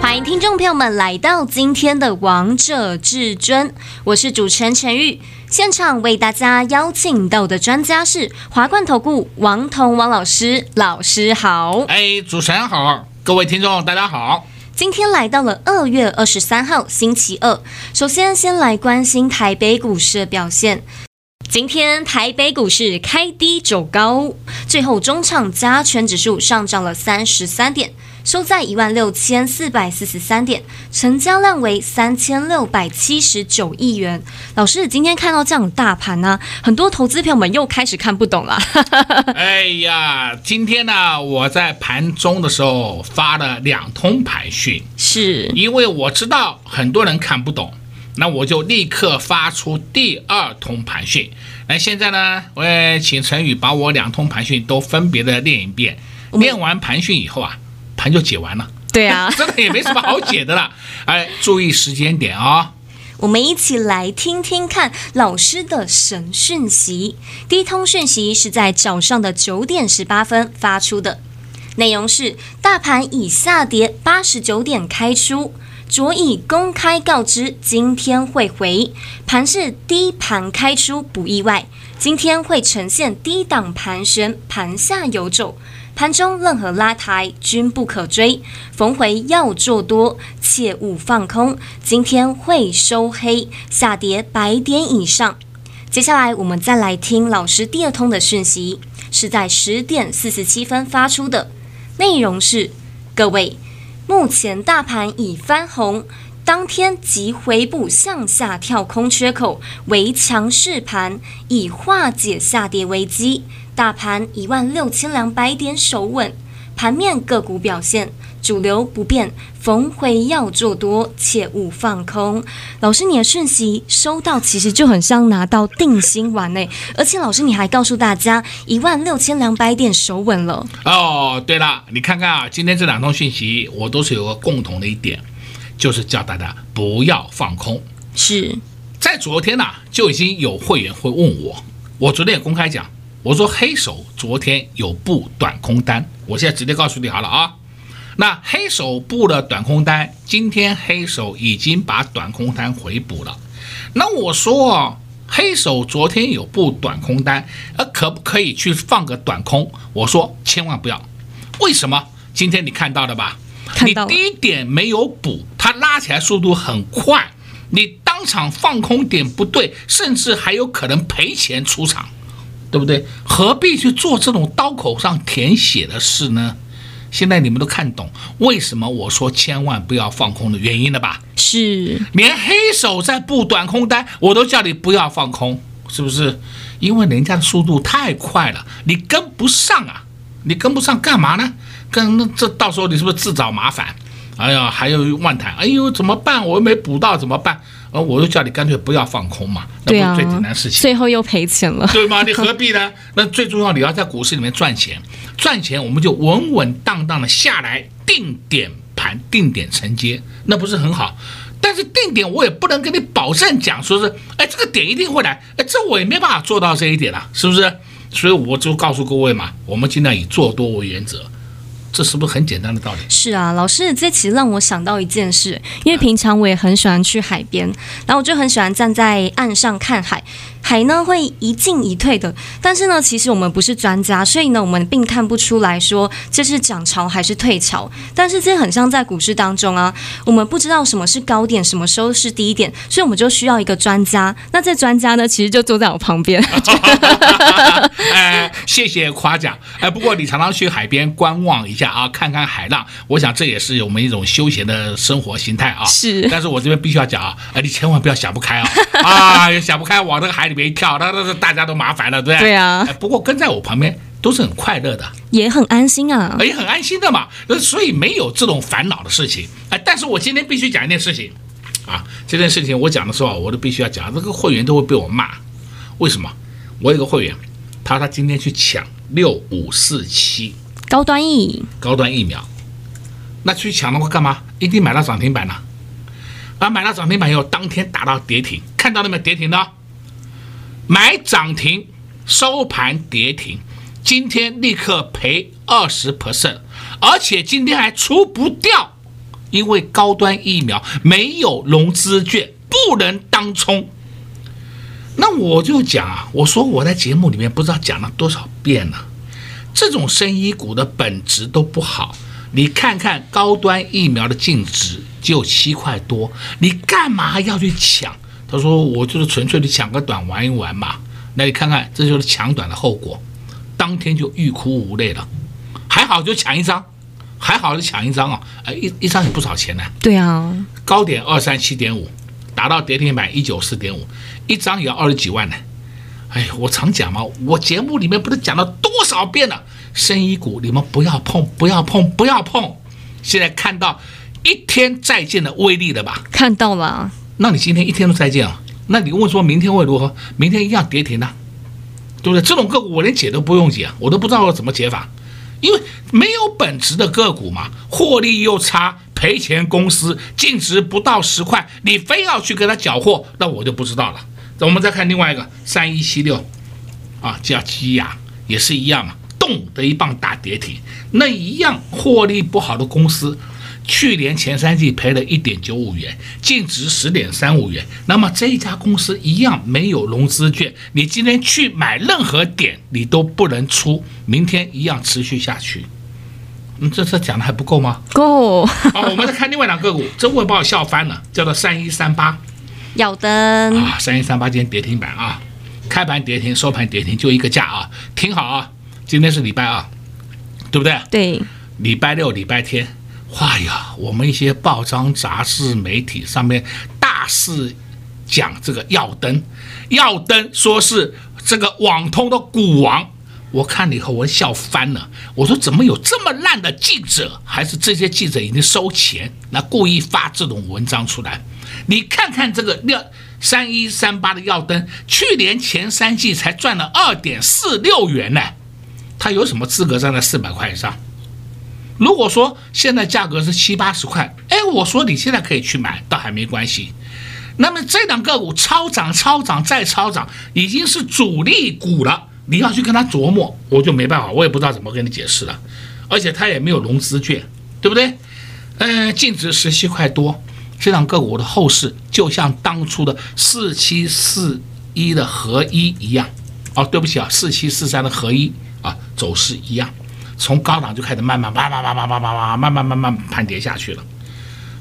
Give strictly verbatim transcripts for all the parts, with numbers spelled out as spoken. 欢迎听众朋友们来到今天的《王者至尊》，我是主持人陈玉。现场为大家邀请到的专家是华冠投顾王彤王老师，老师好！哎，主持人好，各位听众大家好。今天来到了二月二十三号星期二，首先先来关心台北股市的表现。今天台北股市开低走高，最后中场加权指数上涨了三十三点，收在一万六千四百四十三点，成交量为三千六百七十九亿元。老师，今天看到这样的大盘啊，很多投资朋友们又开始看不懂了。哎呀，今天呢、啊，我在盘中的时候发了两通盘讯，是因为我知道很多人看不懂，那我就立刻发出第二通盘讯。那现在呢，我也请陈宇把我两通盘讯都分别的练一遍，练完盘讯以后啊，盘就解完了。对啊，真的也没什么好解的了。哎，注意时间点啊、哦！我们一起来听听看老师的神讯息。第一通讯息是在早上的九点十八分发出的，内容是：大盘以下跌八十九点开出，昨已公开告知今天会回，盘是低盘开出不意外，今天会呈现低档盘旋，盘下游走。盘中任何拉抬均不可追，逢回要做多，切勿放空。今天会收黑，下跌百点以上。接下来我们再来听老师第二通的讯息，是在十点四十七分发出的，内容是：各位，目前大盘已翻红，当天即回补向下跳空缺口为强势盘，以化解下跌危机。大盘一万六千两百点守稳，盘面个股表现主流不变，逢回要做多，切勿放空。老师，你的讯息收到，其实就很像拿到定心丸诶，而且老师你还告诉大家一万六千两百点守稳了。哦，对了，你看看啊，今天这两通讯息我都是有个共同的一点，就是叫大家不要放空。是在昨天呢、啊，就已经有会员会问我，我昨天也公开讲。我说黑手昨天有布短空单，我现在直接告诉你好了啊。那黑手布的短空单，今天黑手已经把短空单回补了。那我说黑手昨天有布短空单，呃，可不可以去放个短空？我说千万不要。为什么？今天你看到的吧？你低点没有补，它拉起来速度很快，你当场放空点不对，甚至还有可能赔钱出场。对不对？何必去做这种刀口上舔血的事呢？现在你们都看懂为什么我说千万不要放空的原因了吧？是，连黑手在布短空单，我都叫你不要放空，是不是？因为人家的速度太快了，你跟不上啊！你跟不上干嘛呢？跟这到时候你是不是自找麻烦？哎呀，还有万谈，哎呦怎么办？我又没补到怎么办？而我就叫你干脆不要放空嘛，那不是最简单事情、啊、最后又赔钱了，对吗？你何必呢？那最重要你要在股市里面赚钱，赚钱我们就稳稳当当的下来，定点盘定点承接，那不是很好？但是定点我也不能跟你保证讲说是哎这个点一定会来，哎这我也没办法做到这一点了、啊，是不是？所以我就告诉各位嘛，我们尽量以做多为原则。这是不是很简单的道理？是啊，老师，这其实让我想到一件事，因为平常我也很喜欢去海边，然后我就很喜欢站在岸上看海，海呢会一进一退的，但是呢，其实我们不是专家，所以呢，我们并看不出来说这是涨潮还是退潮。但是这很像在股市当中啊，我们不知道什么是高点，什么时候是低点，所以我们就需要一个专家。那这专家呢，其实就坐在我旁边。哎，谢谢夸奖。哎，不过你常常去海边观望一下。啊，看看海浪，我想这也是我们一种休闲的生活形态啊。是，但是我这边必须要讲啊，你千万不要想不开啊，啊，想不开往这个海里面一跳，那那大家都麻烦了，对不对？对啊。不过跟在我旁边都是很快乐的，也很安心啊，也很安心的嘛，所以没有这种烦恼的事情。哎，但是我今天必须讲一件事情，啊，这件事情我讲的时候，我都必须要讲，这个会员都会被我骂。为什么？我有个会员，他他今天去抢六五四七高端疫高端疫苗，那去抢的话干嘛？一定买到涨停板了。啊，买到涨停板以后，当天打到跌停，看到了没有？跌停的，买涨停，收盘跌停，今天立刻赔 百分之二十， 而且今天还出不掉，因为高端疫苗没有融资券，不能当冲。那我就讲啊，我说我在节目里面不知道讲了多少遍了，这种生医股的本质都不好。你看看高端疫苗的净值只有七块多，你干嘛要去抢？他说我就是纯粹的抢个短玩一玩嘛。那你看看，这就是抢短的后果，当天就欲哭无泪了。还好就抢一张，还好就抢一张啊！哎，一一张也不少钱呢、啊。对啊，高点二三七点五，打到跌停板一九四点五，一张也要二十几万呢、啊。哎，我常讲嘛，我节目里面不是讲了多少遍了，生医股你们不要碰，不要碰，不要碰。现在看到一天再见的威力了吧？看到了。那你今天一天都再见啊？那你问说明天会如何？明天一样跌停啊，对不对？这种个股我连解都不用解，我都不知道我怎么解法，因为没有本质的个股嘛，获利又差，赔钱公司，净值不到十块，你非要去给他缴获，那我就不知道了。我们再看另外一个三一七六，啊，叫基亚也是一样嘛，动的一棒打跌停，那一样获利不好的公司，去年前三季赔了一点九五元，净值十点三五元。那么这一家公司一样没有融资券，你今天去买任何点你都不能出，明天一样持续下去。嗯，这次讲的还不够吗？够。好，我们再看另外两个股，这我把我笑翻了，叫做三一三八。耀登啊，三一三八今天跌停板啊，开盘跌停，收盘跌停，就一个价啊，挺好啊。今天是礼拜二，对不对？对。礼拜六、礼拜天，哇呀，我们一些报章、杂志、媒体上面大肆讲这个耀登，耀登说是这个网通的股王。我看了以后，我笑翻了。我说怎么有这么烂的记者？还是这些记者已经收钱，那故意发这种文章出来？你看看这个三一三八的耀登，去年前三季才赚了二点四六元呢，他有什么资格站在四百块以上？如果说现在价格是七八十块，哎，我说你现在可以去买，倒还没关系。那么这两个股超涨、超涨再超涨，已经是主力股了。你要去跟他琢磨，我就没办法，我也不知道怎么跟你解释了。而且他也没有融资券，对不对？嗯，净值十七块多，这档个股的后市就像当初的四七四一的合一一样，哦，对不起啊，四七四三的合一啊，走势一样，从高档就开始慢慢慢慢慢慢慢慢慢慢慢慢盘跌下去了。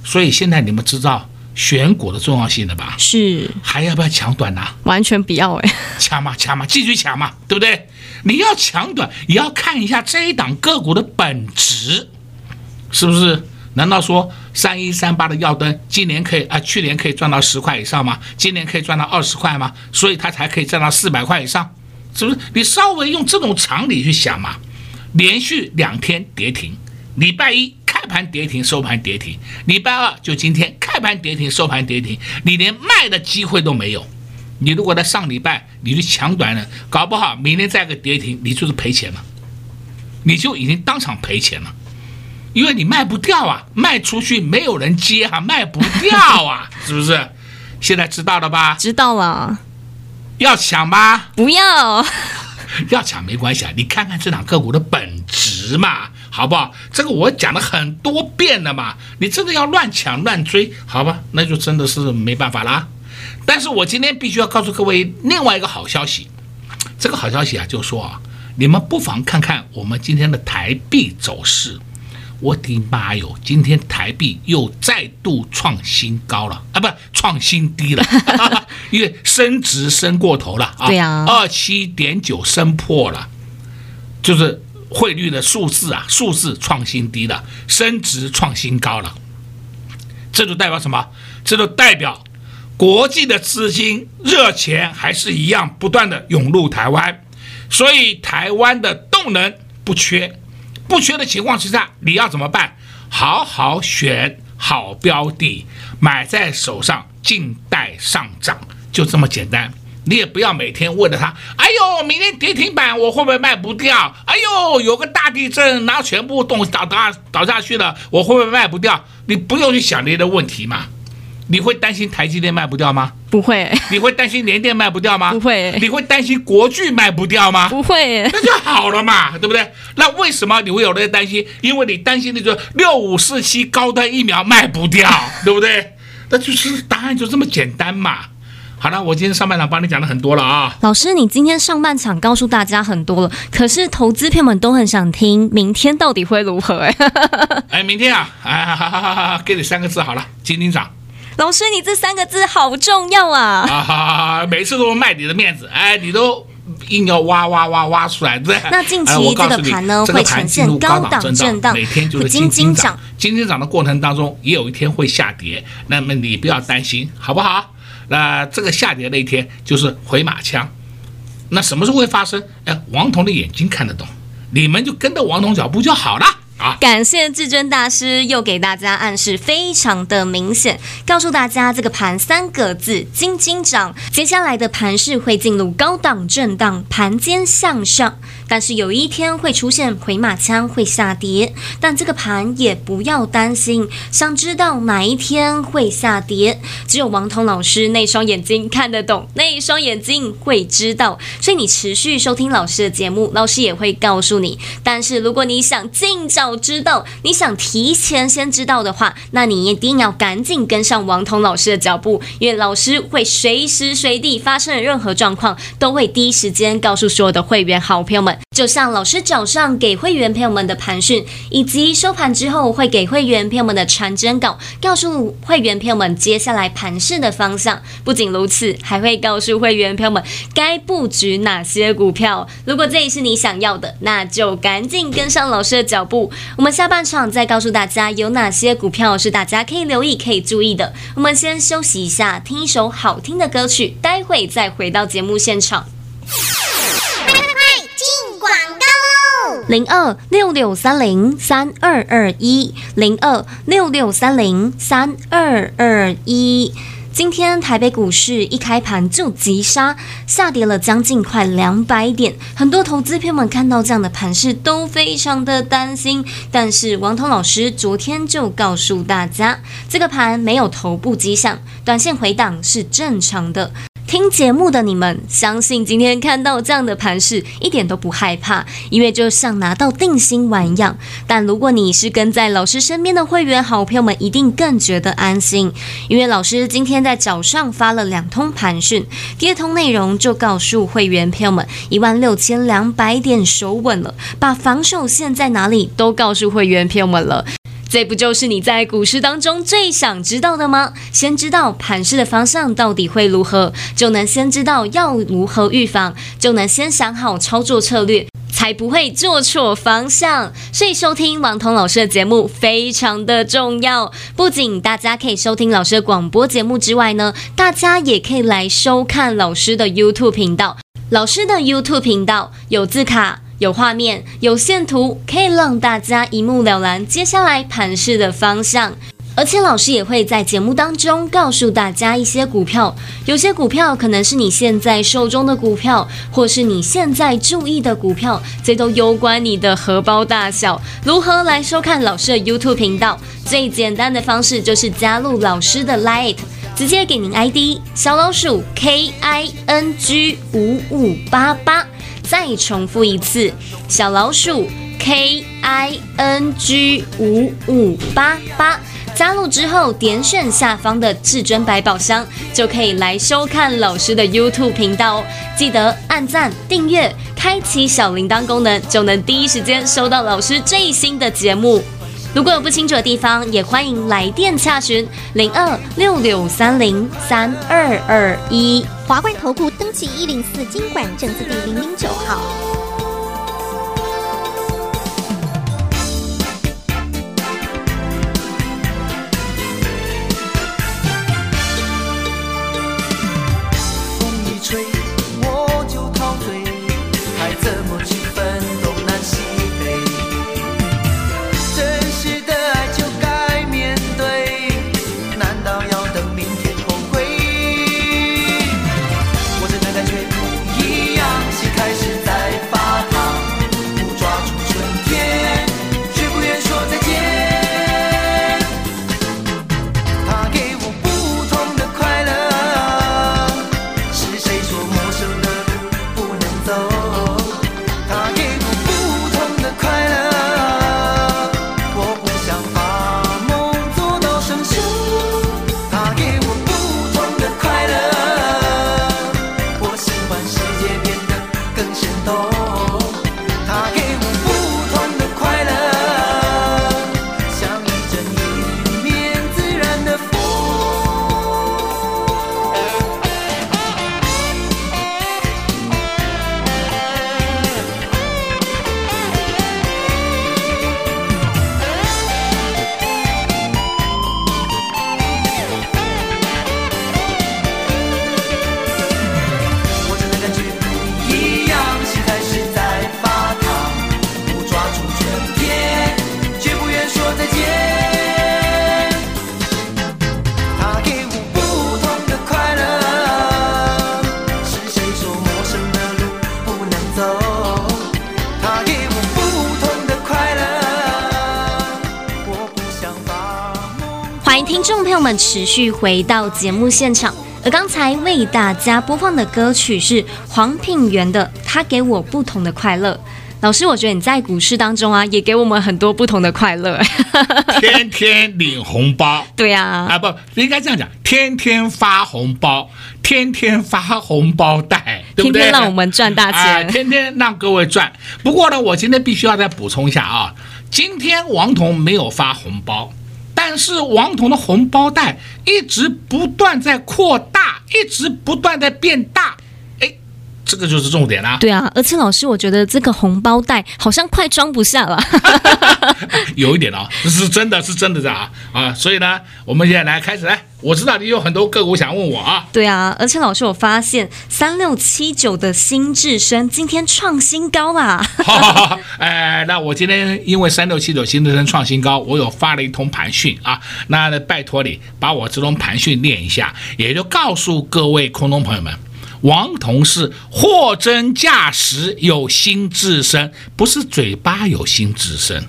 所以现在你们知道选股的重要性了吧？是，还要不要抢短呢、啊？完全不要哎、欸，抢嘛抢嘛，继续抢嘛，对不对？你要抢短，也要看一下这一档个股的本质，是不是？难道说三一三八的耀登今年可以啊，去年可以赚到十块以上吗？今年可以赚到二十块吗？所以它才可以赚到四百块以上，是不是？你稍微用这种常理去想嘛，连续两天跌停，礼拜一。开盘跌停，收盘跌停。礼拜二就今天，开盘跌停，收盘跌停，你连卖的机会都没有。你如果在上礼拜你去抢短了，搞不好明天再个跌停，你就是赔钱了，你就已经当场赔钱了，因为你卖不掉啊，卖出去没有人接啊，卖不掉啊，是不是？现在知道了吧？知道了。要抢吗？不要。要抢没关系啊，你看看这档个股的本质嘛。好不好？这个我讲了很多遍了嘛，你真的要乱抢乱追，好吧，那就真的是没办法啦。但是我今天必须要告诉各位另外一个好消息，这个好消息啊，就说啊，你们不妨看看我们今天的台币走势。我的妈哟，今天台币又再度创新高了啊，不，创新低了，因为升值升过头了啊，对啊，二七点九升破了，就是。汇率的数字啊，数字创新低了，升值创新高了，这就代表什么？这就代表国际的资金热钱还是一样不断的涌入台湾，所以台湾的动能不缺，不缺的情况之下，你要怎么办？好好选，好标的，买在手上，静待上涨，就这么简单。你也不要每天问着它，哎呦，明天跌停板我会不会卖不掉？哎呦，有个大地震，然后全部东西倒倒倒下去了，我会不会卖不掉？你不用去想这些问题嘛。你会担心台积电卖不掉吗？不会。你会担心联电卖不掉吗？不会。你会担心国巨卖不掉吗？不会。那就好了嘛，对不对？那为什么你会有这些担心？因为你担心那个六五四七高端疫苗卖不掉，对不对？那就是答案就这么简单嘛。好了，我今天上半场帮你讲了很多了啊。老师，你今天上半场告诉大家很多了，可是投资朋友们都很想听明天到底会如何哎、欸。哎，明天啊，哎，好好好，给你三个字好了，金金涨。老师，你这三个字好重要啊！啊，好好好，每次都卖你的面子，哎，你都硬要挖挖挖挖出来，对。那近期这个盘呢，会呈现高档震荡，每天就是金金涨。金金涨的过程当中，也有一天会下跌，那么你不要担心，好不好？那这个下跌那一天就是回马枪。那什么时候会发生？哎，王彤的眼睛看得懂，你们就跟着王彤脚步就好了。感谢至尊大师又给大家暗示非常的明显，告诉大家这个盘三个字金金涨，接下来的盘势会进入高档震荡，盘间向上，但是有一天会出现回马枪，会下跌，但这个盘也不要担心，想知道哪一天会下跌，只有王彤老师那双眼睛看得懂，那一双眼睛会知道，所以你持续收听老师的节目，老师也会告诉你。但是如果你想尽早知道，你想提前先知道的话，那你一定要赶紧跟上王彤老师的脚步，因为老师会随时随地发生的任何状况都会第一时间告诉所有的会员好朋友们，就像老师早上给会员朋友们的盘讯，以及收盘之后会给会员朋友们的传真稿，告诉会员朋友们接下来盘势的方向。不仅如此，还会告诉会员朋友们该布局哪些股票。如果这也是你想要的，那就赶紧跟上老师的脚步。我们下半场再告诉大家有哪些股票是大家可以留意可以注意的。我们先休息一下，听一首好听的歌曲，待会再回到节目现场。快快快进广告喽！零二六六三零三二二一，零二六六三零三二二一。今天台北股市一开盘就急杀，下跌了将近快两百点，很多投资朋友们看到这样的盘势都非常的担心，但是王彤老师昨天就告诉大家，这个盘没有头部迹象，短线回档是正常的。听节目的你们，相信今天看到这样的盘势一点都不害怕，因为就像拿到定心丸一样。但如果你是跟在老师身边的会员好朋友们，一定更觉得安心，因为老师今天在早上发了两通盘讯，第一通内容就告诉会员朋友们一万六千两百点守稳了，把防守线在哪里都告诉会员朋友们了。这不就是你在股市当中最想知道的吗？先知道盘势的方向到底会如何，就能先知道要如何预防，就能先想好操作策略，才不会做错方向。所以收听王彤老师的节目非常的重要，不仅大家可以收听老师的广播节目之外呢，大家也可以来收看老师的 YouTube 频道。老师的 YouTube 频道有字卡，有画面，有线图，可以让大家一目了然接下来盘势的方向。而且老师也会在节目当中告诉大家一些股票，有些股票可能是你现在手中的股票，或是你现在注意的股票，这都攸关你的荷包大小。如何来收看老师的 YouTube 频道？最简单的方式就是加入老师的 LINE， 直接给您 I D 小老鼠 K I N G 五五八八，再重复一次，小老鼠 K I N G 五五八八，加入之后点选下方的至尊百宝箱，就可以来收看老师的 YouTube 频道哦。记得按赞、订阅、开启小铃铛功能，就能第一时间收到老师最新的节目。如果有不清楚的地方，也欢迎来电洽询零二六六三零三二二一。华冠投顾登记一零四金管证字第零零九号。风一吹，我就陶醉，还怎么去分东南西北？真实的爱就该面对。听众朋友们持续回到节目现场，而刚才为大家播放的歌曲是黄品源的《他给我不同的快乐》。老师，我觉得你在股市当中啊，也给我们很多不同的快乐，天天领红包，对啊，啊不，应该这样讲，天天发红包，天天发红包袋，对不对？天天让我们赚大钱、呃，天天让各位赚。不过呢，我今天必须要再补充一下啊，今天王彤没有发红包，但是王彤的红包袋一直不断在扩大，一直不断在变大。这个就是重点啦、啊。对啊，而且老师，我觉得这个红包袋好像快装不下了。有一点啊、哦，是真的是真的这样啊啊！所以呢，我们现在来开始来。我知道你有很多个股想问我啊。对啊，而且老师，我发现三六七九的新智深今天创新高啦。好好好，哎、呃，那我今天因为三六七九新智深创新高，我有发了一通盘讯啊。那拜托你把我这通盘讯念一下，也就告诉各位空中朋友们。王彤是货真价实有新智深，不是嘴巴有新智深。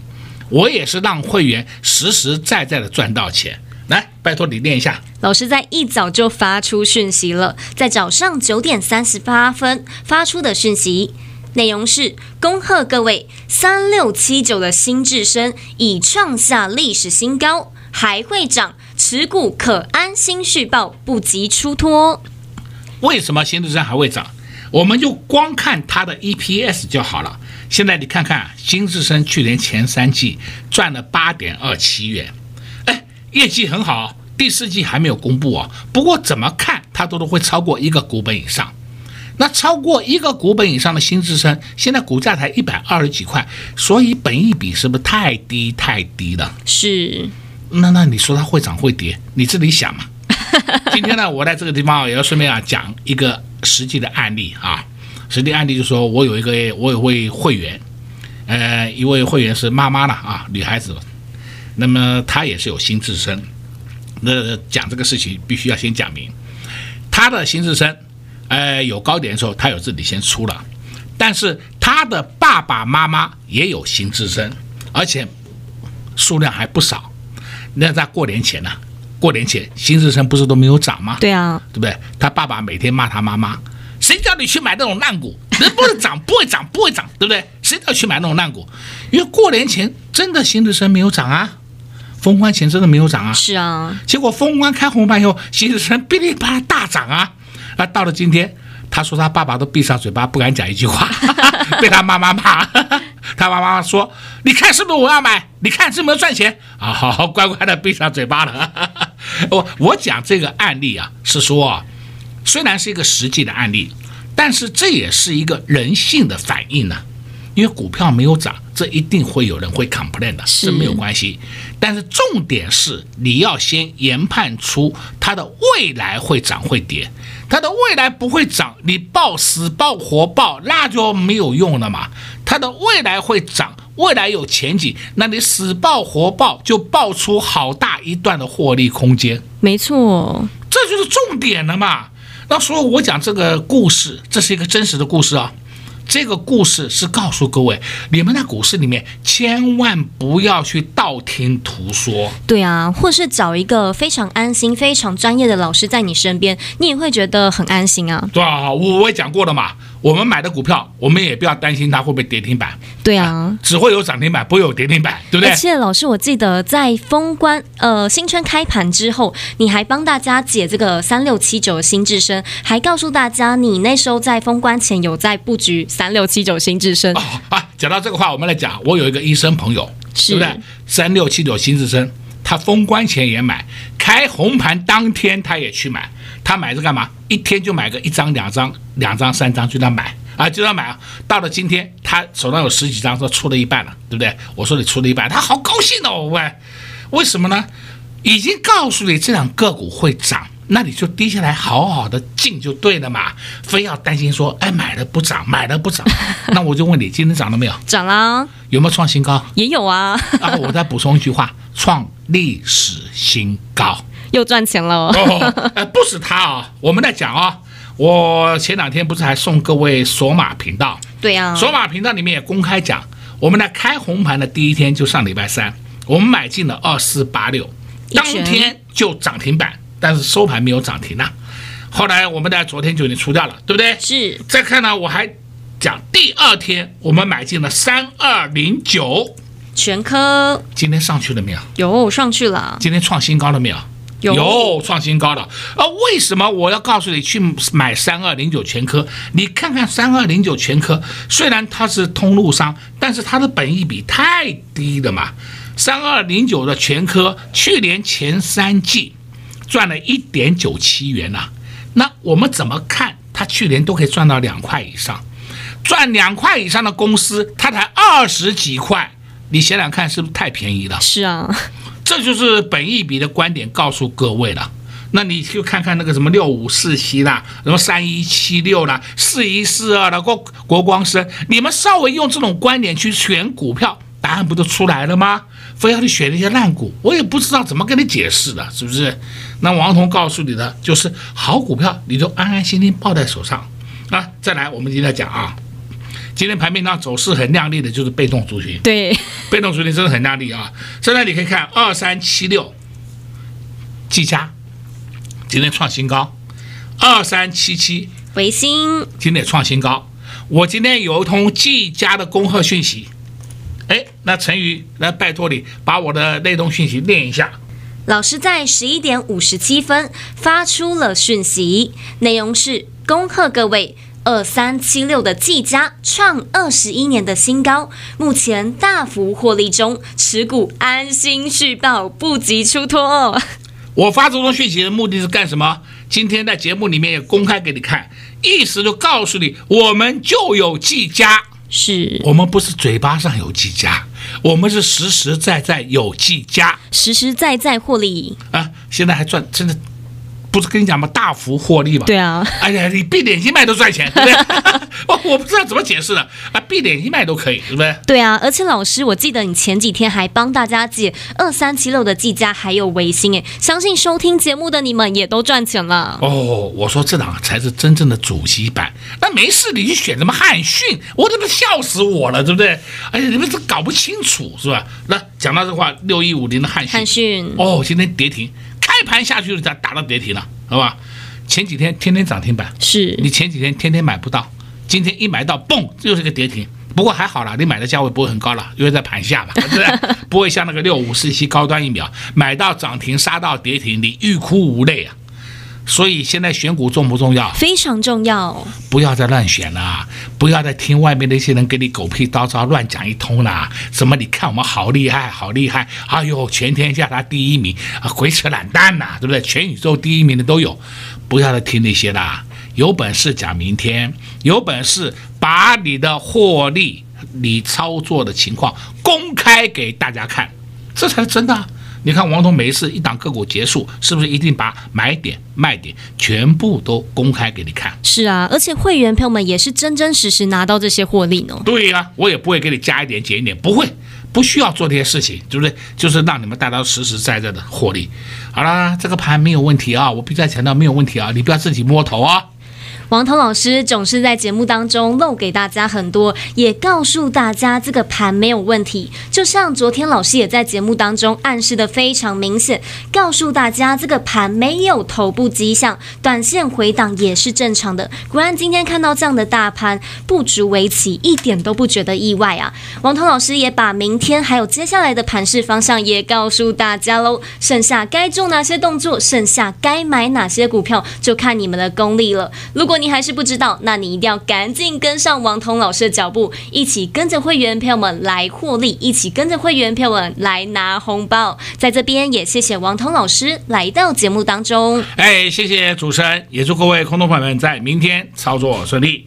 我也是让会员实实在在的赚到钱。来，拜托你念一下。老师在一早就发出讯息了，在早上九点三十八分发出的讯息，内容是：恭贺各位，三六七九的新智深已创下历史新高，还会涨，持股可安心续抱，不急出脱。为什么新智深还会涨？我们就光看它的 E P S 就好了。现在你看看新智深去年前三季赚了 八点二七元，哎，业绩很好，第四季还没有公布哦。不过怎么看它都会超过一个股本以上。那超过一个股本以上的新智深，现在股价才一百二十几块，所以本益比是不是太低太低了？是。那那你说它会涨会跌，你自己想嘛。今天呢，我在这个地方也要顺便啊讲一个实际的案例啊。实际案例就是说我有一个我有位会员，呃，一位会员是妈妈了啊，女孩子。那么她也是有新智深。那讲这个事情必须要先讲明，她的新智深，呃，有高点的时候她有自己先出了，但是她的爸爸妈妈也有新智深，而且数量还不少。那在过年前呢？过年前新智深不是都没有涨吗？对啊，对不对？他爸爸每天骂他妈妈，谁叫你去买那种烂股，能不能涨不会涨不会涨，对不对？谁叫去买那种烂股？因为过年前真的新智深没有涨啊，封关前真的没有涨啊。是啊，结果封关开红盘以后，新智深噼里啪啦大涨啊。那到了今天，他说他爸爸都闭上嘴巴不敢讲一句话，被他妈妈骂。他妈妈说：“你看是不是我要买？你看是不是赚钱啊？”好好乖乖的闭上嘴巴了。我我讲这个案例啊，是说啊，虽然是一个实际的案例，但是这也是一个人性的反应呢、啊。因为股票没有涨，这一定会有人会 complain 的，这没有关系。但是重点是你要先研判出它的未来会涨会跌，它的未来不会涨，你抱死抱活抱那就没有用了嘛。它的未来会涨，未来有前景，那你死抱活抱就抱出好大一段的获利空间。没错，这就是重点了嘛。那所以我讲这个故事，这是一个真实的故事啊。这个故事是告诉各位，你们在股市里面千万不要去道听途说。对啊，或是找一个非常安心非常专业的老师在你身边，你也会觉得很安心啊。对啊，我我也讲过了嘛，我们买的股票我们也不要担心它会不会跌停板。对啊，啊只会有涨停板不会有跌停板，对不对？而且老师，我记得在封关呃新春开盘之后，你还帮大家解这个三六七九的新智深，还告诉大家你那时候在封关前有在布局三六七九新智深、哦、啊。讲到这个话，我们来讲，我有一个医生朋友，是对不对？三六七九新智深，他封关前也买，开红盘当天他也去买，他买是干嘛？一天就买个一张、两张、两张、三张，就这样买啊，就这样买啊。到了今天，他手上有十几张，说出了一半了，对不对？我说你出了一半，他好高兴哦，喂，为什么呢？已经告诉你这两个股会涨。那你就低下来好好的进就对了嘛，非要担心说哎买了不涨买了不涨。那我就问你，今天涨了没有？涨了。有没有创新高？也有啊。啊我再补充一句话，创历史新高，又赚钱了。哦呃、不是他啊、哦，我们在讲啊、哦，我前两天不是还送各位索马频道？对啊，索马频道里面也公开讲，我们在开红盘的第一天就上礼拜三，我们买进了二四八六，当天就涨停板，但是收盘没有涨停呐、啊。后来我们在昨天就已经出掉了，对不对？是。再看呢，我还讲第二天我们买进了三二零九全科，今天上去了没有？有上去了。今天创新高了没有？有, 有创新高的啊！为什么我要告诉你去买三二零九全科？你看看三二零九全科，虽然它是通路商，但是它的本益比太低了嘛。三二零九的全科去年前三季赚了 一点九七 元啊，那我们怎么看它去年都可以赚到两块以上，赚两块以上的公司它才二十几块，你想想看是不是太便宜了？是啊。这就是本益比的观点告诉各位了，那你就看看那个什么六五四七啦，什么三一七六啦，四一四二啦，国国光生，你们稍微用这种观点去选股票，答案不就出来了吗？非要去选那些烂股，我也不知道怎么跟你解释了，是不是？那王彤告诉你的就是好股票，你就安安心心抱在手上啊。再来，我们今天讲啊。今天盘面上走势很亮丽的就是被动族群，对，被动族群真的很亮丽啊！现在你可以看二三七六，技嘉今天创新高，二三七七维新今天也创新高。我今天有一通技嘉的恭贺讯息，哎，那陈宇，那拜托你把我的那通讯息念一下。老师在十一点五十七分发出了讯息，内容是恭贺各位。二三七六的技嘉创二十一年的新高，目前大幅获利中，持股安心续抱，不急出脱、哦。我发这种讯息的目的是干什么？今天在节目里面也公开给你看，意思就告诉你，我们就有技嘉，是我们不是嘴巴上有技嘉，我们是实实在在有技嘉，实实在在获利啊！现在还赚，真的。不是跟你讲吗？大幅获利嘛。对啊。哎呀，你闭点心卖都赚钱，对不对？我我不知道怎么解释了啊，闭点心卖都可以，对不对？对啊，而且老师，我记得你前几天还帮大家解二三七六的技嘉还有微星，哎，相信收听节目的你们也都赚钱了。哦，我说这档才是真正的主席版，那没事你去选什么汉讯，我怎么笑死我了，对不对？哎呀，你们这搞不清楚是吧？那讲到这话，六一五零的汉讯，汉讯哦，今天跌停。开盘下去就打打到跌停了，好吧？前几天天天涨停板，是你前几天天天买不到，今天一买到，嘣，又是个跌停。不过还好啦，你买的价位不会很高了，因为在盘下嘛，对不对？不会像那个六五四七高端疫苗，买到涨停杀到跌停，你欲哭无泪啊！所以现在选股重不重要？非常重要。不要再乱选了，不要再听外面那些人给你狗屁叨叨乱讲一通了。什么？你看我们好厉害，好厉害！哎呦，全天下他第一名，鬼扯懒蛋呐、啊，对不对？全宇宙第一名的都有，不要再听那些啦。有本事讲明天，有本事把你的获利、你操作的情况公开给大家看，这才是真的、啊。你看王彤每一次一档个股结束，是不是一定把买点卖点全部都公开给你看？是啊，而且会员朋友们也是真真实实拿到这些获利呢。对呀、啊，我也不会给你加一点减一点，不会，不需要做这些事情，对不对？就是让你们带到实实在在的获利。好啦，这个盘没有问题啊，我必须再强调没有问题啊，你不要自己摸头啊。王彤老师总是在节目当中漏给大家很多，也告诉大家这个盘没有问题。就像昨天老师也在节目当中暗示的非常明显，告诉大家这个盘没有头部迹象，短线回档也是正常的。果然今天看到这样的大盘，不足为奇，一点都不觉得意外啊！王彤老师也把明天还有接下来的盘势方向也告诉大家喽。剩下该做哪些动作，剩下该买哪些股票，就看你们的功力了。如果你还是不知道，那你一定要赶紧跟上王彤老师的脚步，一起跟着会员朋友们来获利，一起跟着会员朋友们来拿红包。在这边也谢谢王彤老师来到节目当中，哎，谢谢主持人，也祝各位空头朋友们在明天操作顺利。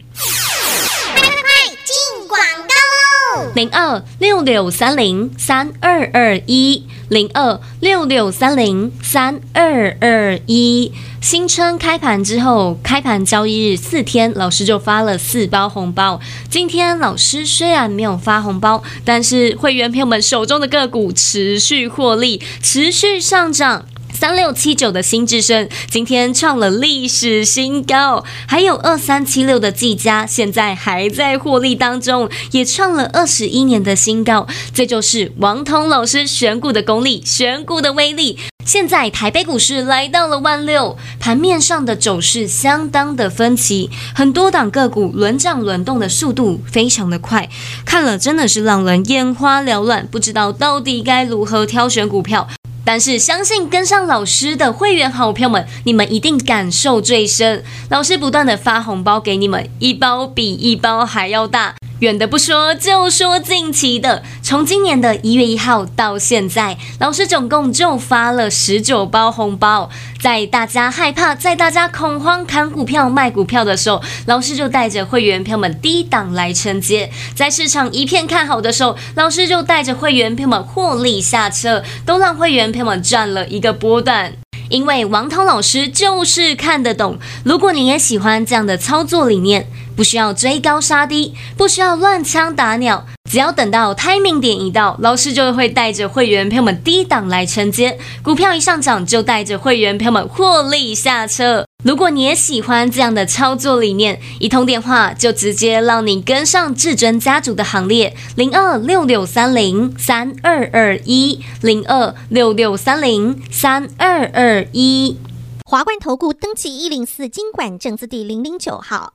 零二六六三零三二二一，零二六六三零三二二一。新春开盘之后，开盘交易日四天，老师就发了四包红包。今天老师虽然没有发红包，但是会员朋友们手中的个股持续获利，持续上涨。三六七九的新智深今天创了历史新高，还有二三七六的技嘉现在还在获利当中，也创了二十一年的新高。这就是王彤老师选股的功力，选股的威力。现在台北股市来到了万六，盘面上的走势相当的分歧，很多档个股轮涨轮动的速度非常的快，看了真的是让人眼花缭乱，不知道到底该如何挑选股票。但是相信跟上老师的会员好朋友们，你们一定感受最深。老师不断的发红包给你们，一包比一包还要大。远的不说，就说近期的，从今年的一月一号到现在，老师总共就发了十九包红包。在大家害怕、在大家恐慌砍股票、卖股票的时候，老师就带着会员朋友们低档来承接；在市场一片看好的时候，老师就带着会员朋友们获利下车，都让会员朋友们赚了一个波段。因为王涛老师就是看得懂。如果你也喜欢这样的操作理念，不需要追高杀低，不需要乱枪打鸟，只要等到 timing 点一到，老师就会带着会员朋友们低档来承接，股票一上涨就带着会员朋友们获利下车。如果你也喜欢这样的操作理念，一通电话就直接让你跟上至尊家族的行列，零二六六三零三二二一，零二六六三零三二二一。华冠投顾登记一零四金管证字第零零九号。